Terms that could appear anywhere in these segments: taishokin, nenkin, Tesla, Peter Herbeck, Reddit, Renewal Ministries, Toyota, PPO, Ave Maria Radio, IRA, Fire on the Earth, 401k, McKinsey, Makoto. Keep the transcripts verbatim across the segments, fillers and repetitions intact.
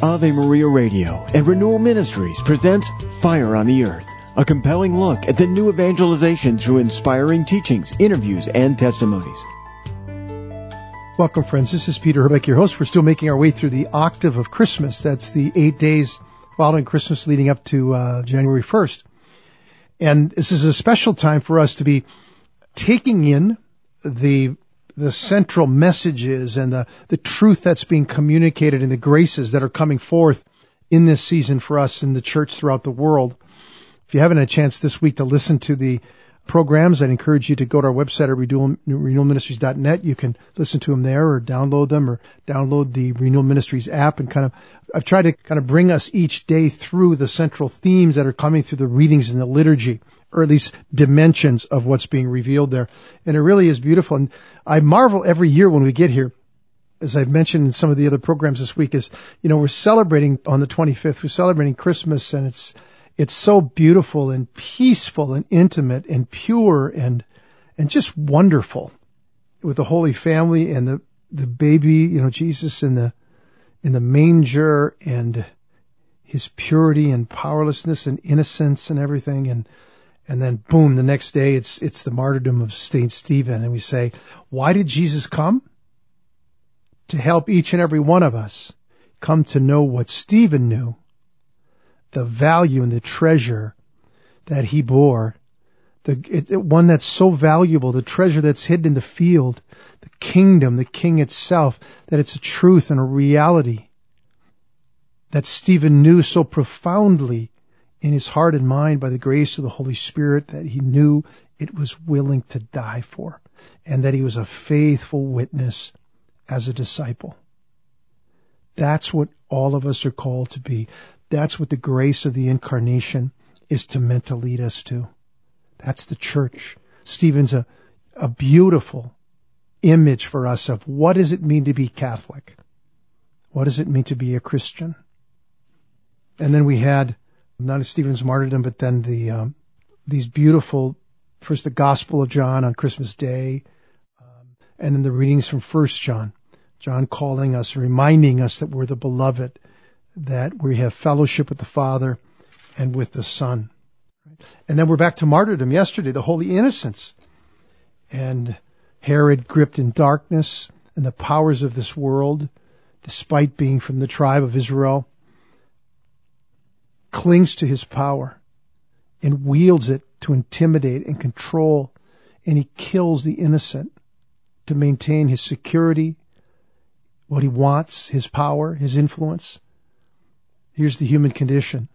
Ave Maria Radio and Renewal Ministries presents Fire on the Earth, a compelling look at the new evangelization through inspiring teachings, interviews, and testimonies. Welcome, friends. This is Peter Herbeck, your host. We're still making our way through the octave of Christmas. That's the eight days following Christmas leading up to uh, January first. And this is a special time for us to be taking in the the central messages and the, the truth that's being communicated and the graces that are coming forth in this season for us in the church throughout the world. If you haven't had a chance this week to listen to the programs, I'd encourage you to go to our website at renewal ministries dot net. You can listen to them there or download them or download the Renewal Ministries app. And kind of, I've tried to kind of bring us each day through the central themes that are coming through the readings in the liturgy, or at least dimensions of what's being revealed there. And it really is beautiful. And I marvel every year when we get here, as I've mentioned in some of the other programs this week, is, you know, we're celebrating on the twenty-fifth, we're celebrating Christmas, and it's, it's so beautiful and peaceful and intimate and pure and, and just wonderful with the Holy Family and the, the baby, you know, Jesus in the, in the manger and his purity and powerlessness and innocence and everything. And, And then, boom, the next day, it's it's the martyrdom of Saint Stephen. And we say, why did Jesus come? To help each and every one of us come to know what Stephen knew, the value and the treasure that he bore, the it, it, one that's so valuable, the treasure that's hidden in the field, the kingdom, the king itself, that it's a truth and a reality that Stephen knew so profoundly in his heart and mind by the grace of the Holy Spirit, that he knew it was willing to die for, and that he was a faithful witness as a disciple. That's what all of us are called to be. That's what the grace of the incarnation is to meant to lead us to. That's the church. Stephen's a, a beautiful image for us of what does it mean to be Catholic? What does it mean to be a Christian? And then we had not Stephen's martyrdom, but then the um, these beautiful, first the Gospel of John on Christmas Day, um, and then the readings from First John. John calling us, reminding us that we're the beloved, that we have fellowship with the Father and with the Son. And then we're back to martyrdom yesterday, the Holy Innocents. And Herod, gripped in darkness and the powers of this world, despite being from the tribe of Israel, clings to his power and wields it to intimidate and control, and he kills the innocent to maintain his security, what he wants, his power, his influence. Here's the human condition.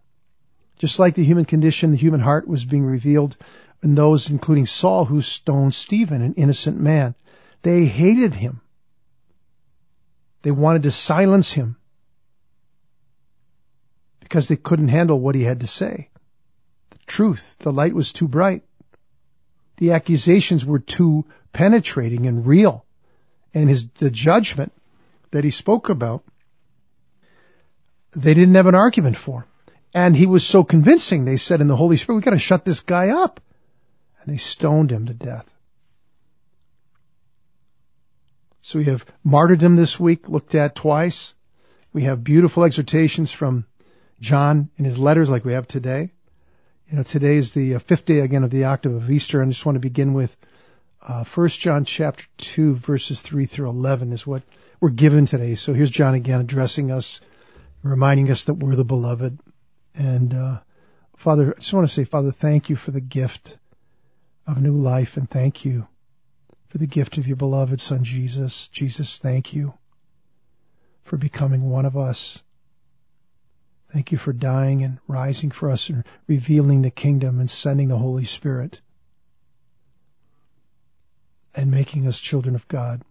Just like the human condition, the human heart was being revealed in those, including Saul, who stoned Stephen, an innocent man. They hated him. They wanted to silence him, because they couldn't handle what he had to say. The truth, the light was too bright. The accusations were too penetrating and real. And his the judgment that he spoke about, they didn't have an argument for. And he was so convincing, they said in the Holy Spirit, we've got to shut this guy up. And they stoned him to death. So we have martyrdom this week, looked at twice. We have beautiful exhortations from John in his letters like we have today. You know, today is the fifth day again of the octave of Easter. And I just want to begin with uh, First John chapter two, verses three through eleven is what we're given today. So here's John again addressing us, reminding us that we're the beloved. And uh, Father, I just want to say, Father, thank you for the gift of new life, and thank you for the gift of your beloved Son, Jesus. Jesus, thank you for becoming one of us. Thank you for dying and rising for us and revealing the kingdom and sending the Holy Spirit and making us children of God.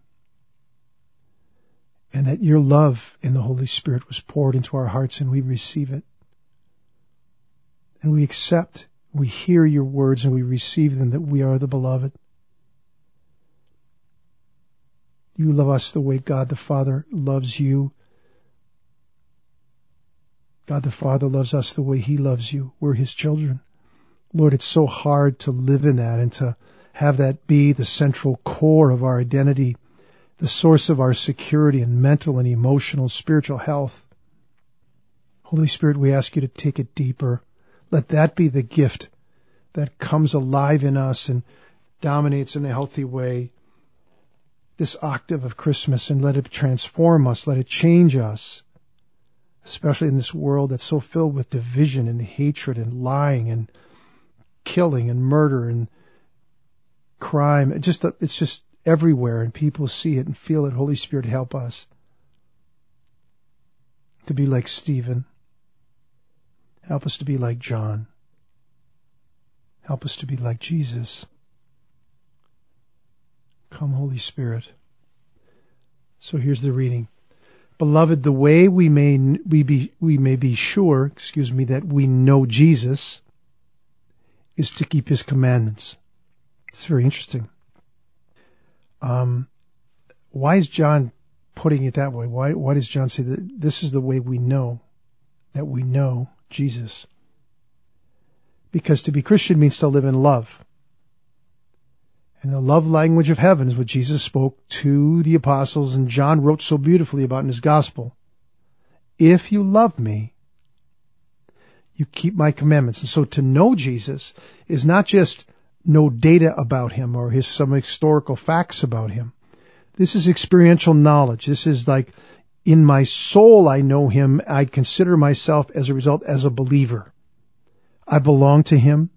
And that your love in the Holy Spirit was poured into our hearts, and we receive it. And we accept, we hear your words, and we receive them, that we are the beloved. You love us the way God the Father loves you. God the Father loves us the way he loves you. We're his children. Lord, it's so hard to live in that and to have that be the central core of our identity, the source of our security and mental and emotional, spiritual health. Holy Spirit, we ask you to take it deeper. Let that be the gift that comes alive in us and dominates in a healthy way this octave of Christmas, and let it transform us, let it change us, especially in this world that's so filled with division and hatred and lying and killing and murder and crime. It just, it's just everywhere, and people see it and feel it. Holy Spirit, help us to be like Stephen. Help us to be like John. Help us to be like Jesus. Come, Holy Spirit. So here's the reading. Beloved, the way we may we be we may be sure, excuse me, that we know Jesus is to keep his commandments. It's very interesting. Um, why is John putting it that way? Why why does John say that this is the way we know that we know Jesus? Because to be Christian means to live in love. And the love language of heaven is what Jesus spoke to the apostles and John wrote so beautifully about in his gospel. If you love me, you keep my commandments. And so to know Jesus is not just know data about him or his some historical facts about him. This is experiential knowledge. This is like, in my soul I know him. I consider myself as a result as a believer. I belong to him.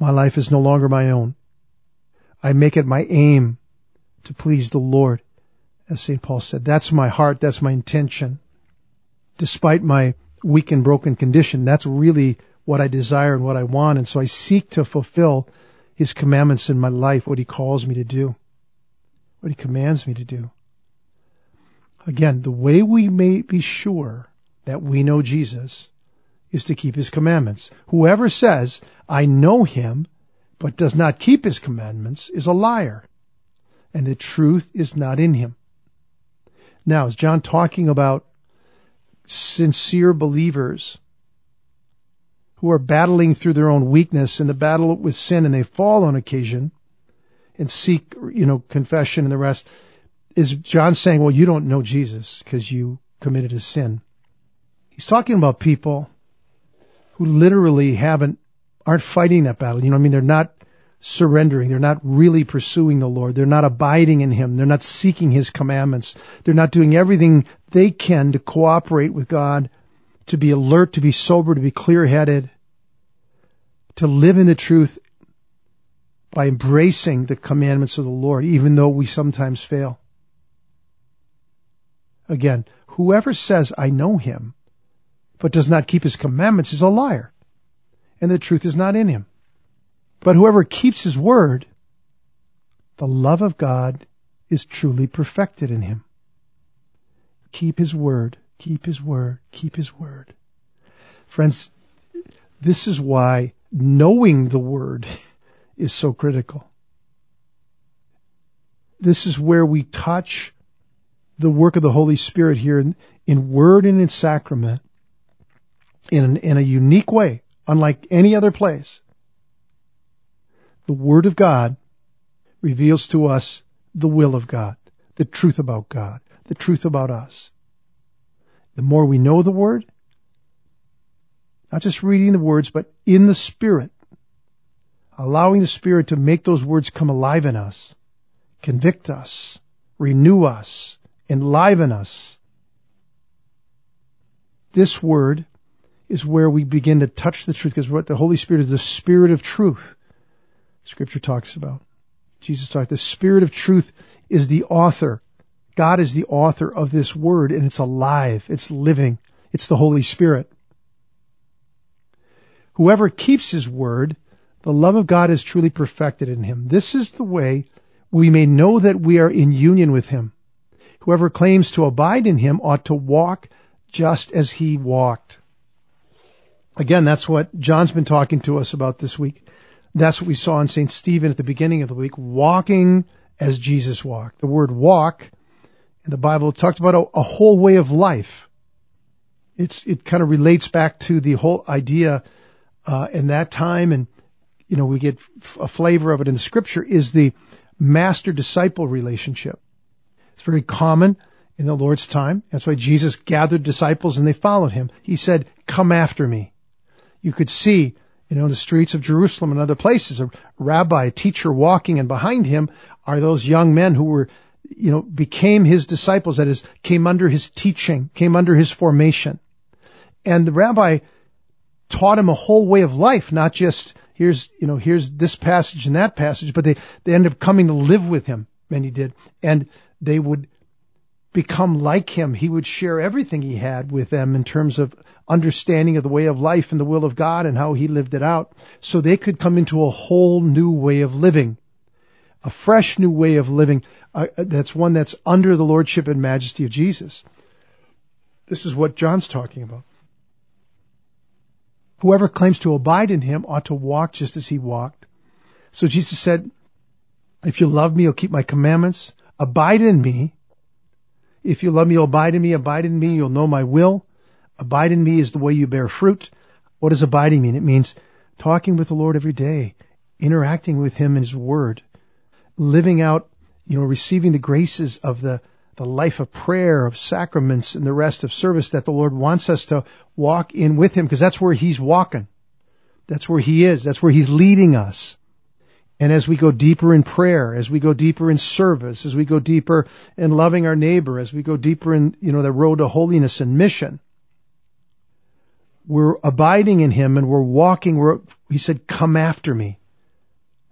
My life is no longer my own. I make it my aim to please the Lord, as Saint Paul said. That's my heart. That's my intention. Despite my weak and broken condition, that's really what I desire and what I want. And so I seek to fulfill his commandments in my life, what he calls me to do, what he commands me to do. Again, the way we may be sure that we know Jesus is to keep his commandments. Whoever says, I know him, but does not keep his commandments is a liar, and the truth is not in him. Now, is John talking about sincere believers who are battling through their own weakness in the battle with sin, and they fall on occasion and seek, you know, confession and the rest? Is John saying, well, you don't know Jesus because you committed a sin? He's talking about people who literally haven't aren't fighting that battle. You know what I mean? They're not surrendering. They're not really pursuing the Lord. They're not abiding in him. They're not seeking his commandments. They're not doing everything they can to cooperate with God, to be alert, to be sober, to be clear-headed, to live in the truth by embracing the commandments of the Lord, even though we sometimes fail. Again, whoever says, I know him, but does not keep his commandments is a liar, and the truth is not in him. But whoever keeps his word, the love of God is truly perfected in him. Keep his word, keep his word, keep his word. Friends, this is why knowing the word is so critical. This is where we touch the work of the Holy Spirit here in, in word and in sacrament in, an, in a unique way. Unlike any other place, the Word of God reveals to us the will of God, the truth about God, the truth about us. The more we know the Word, not just reading the words, but in the Spirit, allowing the Spirit to make those words come alive in us, convict us, renew us, enliven us. This Word is where we begin to touch the truth, because what the Holy Spirit is the Spirit of truth. Scripture talks about. Jesus taught the Spirit of truth is the author. God is the author of this word, and it's alive. It's living. It's the Holy Spirit. Whoever keeps his word, the love of God is truly perfected in him. This is the way we may know that we are in union with him. Whoever claims to abide in him ought to walk just as he walked. Again, that's what John's been talking to us about this week. That's what we saw in Saint Stephen at the beginning of the week, walking as Jesus walked. The word walk in the Bible talked about a, a whole way of life. It's, it kind of relates back to the whole idea, uh, in that time. And, you know, we get f- a flavor of it in the scripture is the master disciple relationship. It's very common in the Lord's time. That's why Jesus gathered disciples and they followed him. He said, come after me. You could see, you know, the streets of Jerusalem and other places, a rabbi, a teacher walking, and behind him are those young men who were, you know, became his disciples, that is, came under his teaching, came under his formation. And the rabbi taught him a whole way of life, not just here's, you know, here's this passage and that passage, but they, they ended up coming to live with him, many did, and they would become like him. He would share everything he had with them in terms of understanding of the way of life and the will of God and how he lived it out, so they could come into a whole new way of living, a fresh new way of living. Uh, that's one that's under the lordship and majesty of Jesus. This is what John's talking about. Whoever claims to abide in him ought to walk just as he walked. So Jesus said, if you love me, you'll keep my commandments. Abide in me. If you love me, you'll abide in me. Abide in me, you'll know my will. Abide in me is the way you bear fruit. What does abiding mean? It means talking with the Lord every day, interacting with him in his word, living out, you know, receiving the graces of the the life of prayer, of sacraments, and the rest of service that the Lord wants us to walk in with him, because that's where he's walking. That's where he is. That's where he's leading us. And as we go deeper in prayer, as we go deeper in service, as we go deeper in loving our neighbor, as we go deeper in, you know, the road to holiness and mission, we're abiding in him and we're walking. We're, he said, come after me.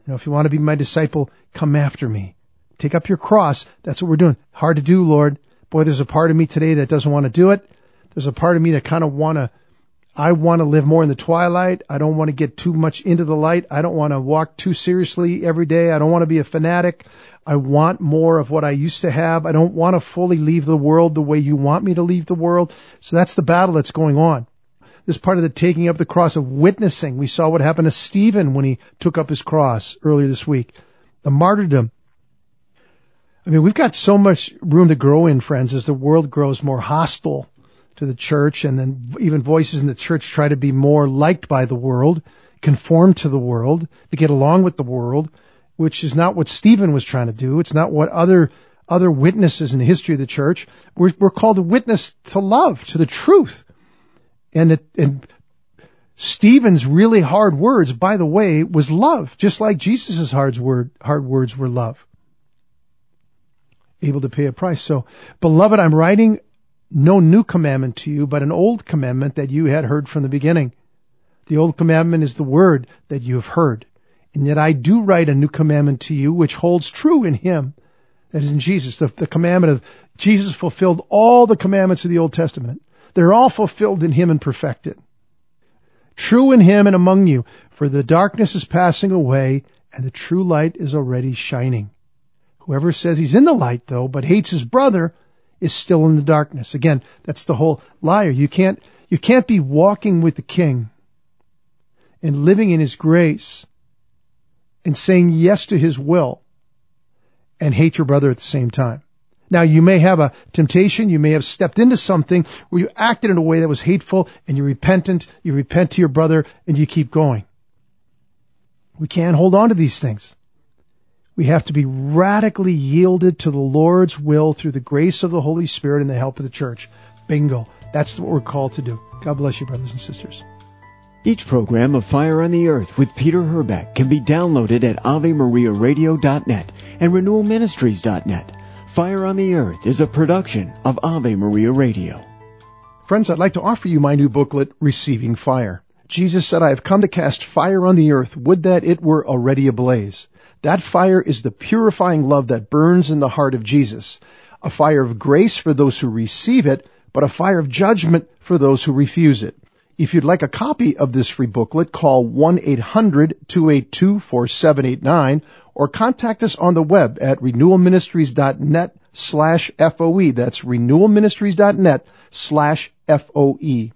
You know, if you want to be my disciple, come after me. Take up your cross. That's what we're doing. Hard to do, Lord. Boy, there's a part of me today that doesn't want to do it. There's a part of me that kind of want to, I want to live more in the twilight. I don't want to get too much into the light. I don't want to walk too seriously every day. I don't want to be a fanatic. I want more of what I used to have. I don't want to fully leave the world the way you want me to leave the world. So that's the battle that's going on. This part of the taking up the cross of witnessing. We saw what happened to Stephen when he took up his cross earlier this week. The martyrdom. I mean, we've got so much room to grow in, friends, as the world grows more hostile to the church, and then even voices in the church try to be more liked by the world, conform to the world, to get along with the world, which is not what Stephen was trying to do. It's not what other other witnesses in the history of the church. We're, we're called to witness to love, to the truth. And, it, and Stephen's really hard words, by the way, was love, just like Jesus' hard, word, hard words were love. Able to pay a price. So, beloved, I'm writing no new commandment to you, but an old commandment that you had heard from the beginning. The old commandment is the word that you have heard. And yet I do write a new commandment to you, which holds true in him, that is in Jesus. The, the commandment of Jesus fulfilled all the commandments of the Old Testament. They're all fulfilled in him and perfected. True in him and among you, for the darkness is passing away and the true light is already shining. Whoever says he's in the light, though, but hates his brother is still in the darkness. Again, that's the whole liar. You can't, you can't be walking with the King and living in his grace and saying yes to his will and hate your brother at the same time. Now, you may have a temptation. You may have stepped into something where you acted in a way that was hateful, and you're repentant. You repent to your brother, and you keep going. We can't hold on to these things. We have to be radically yielded to the Lord's will through the grace of the Holy Spirit and the help of the church. Bingo. That's what we're called to do. God bless you, brothers and sisters. Each program of Fire on the Earth with Peter Herbeck can be downloaded at ave maria radio dot net and renewal ministries dot net. Fire on the Earth is a production of Ave Maria Radio. Friends, I'd like to offer you my new booklet, Receiving Fire. Jesus said, I have come to cast fire on the earth. Would that it were already ablaze. That fire is the purifying love that burns in the heart of Jesus, a fire of grace for those who receive it, but a fire of judgment for those who refuse it. If you'd like a copy of this free booklet, call one eight hundred two eight two four seven eight nine or contact us on the web at renewal ministries dot net slash F O E. That's renewal ministries dot net slash F O E.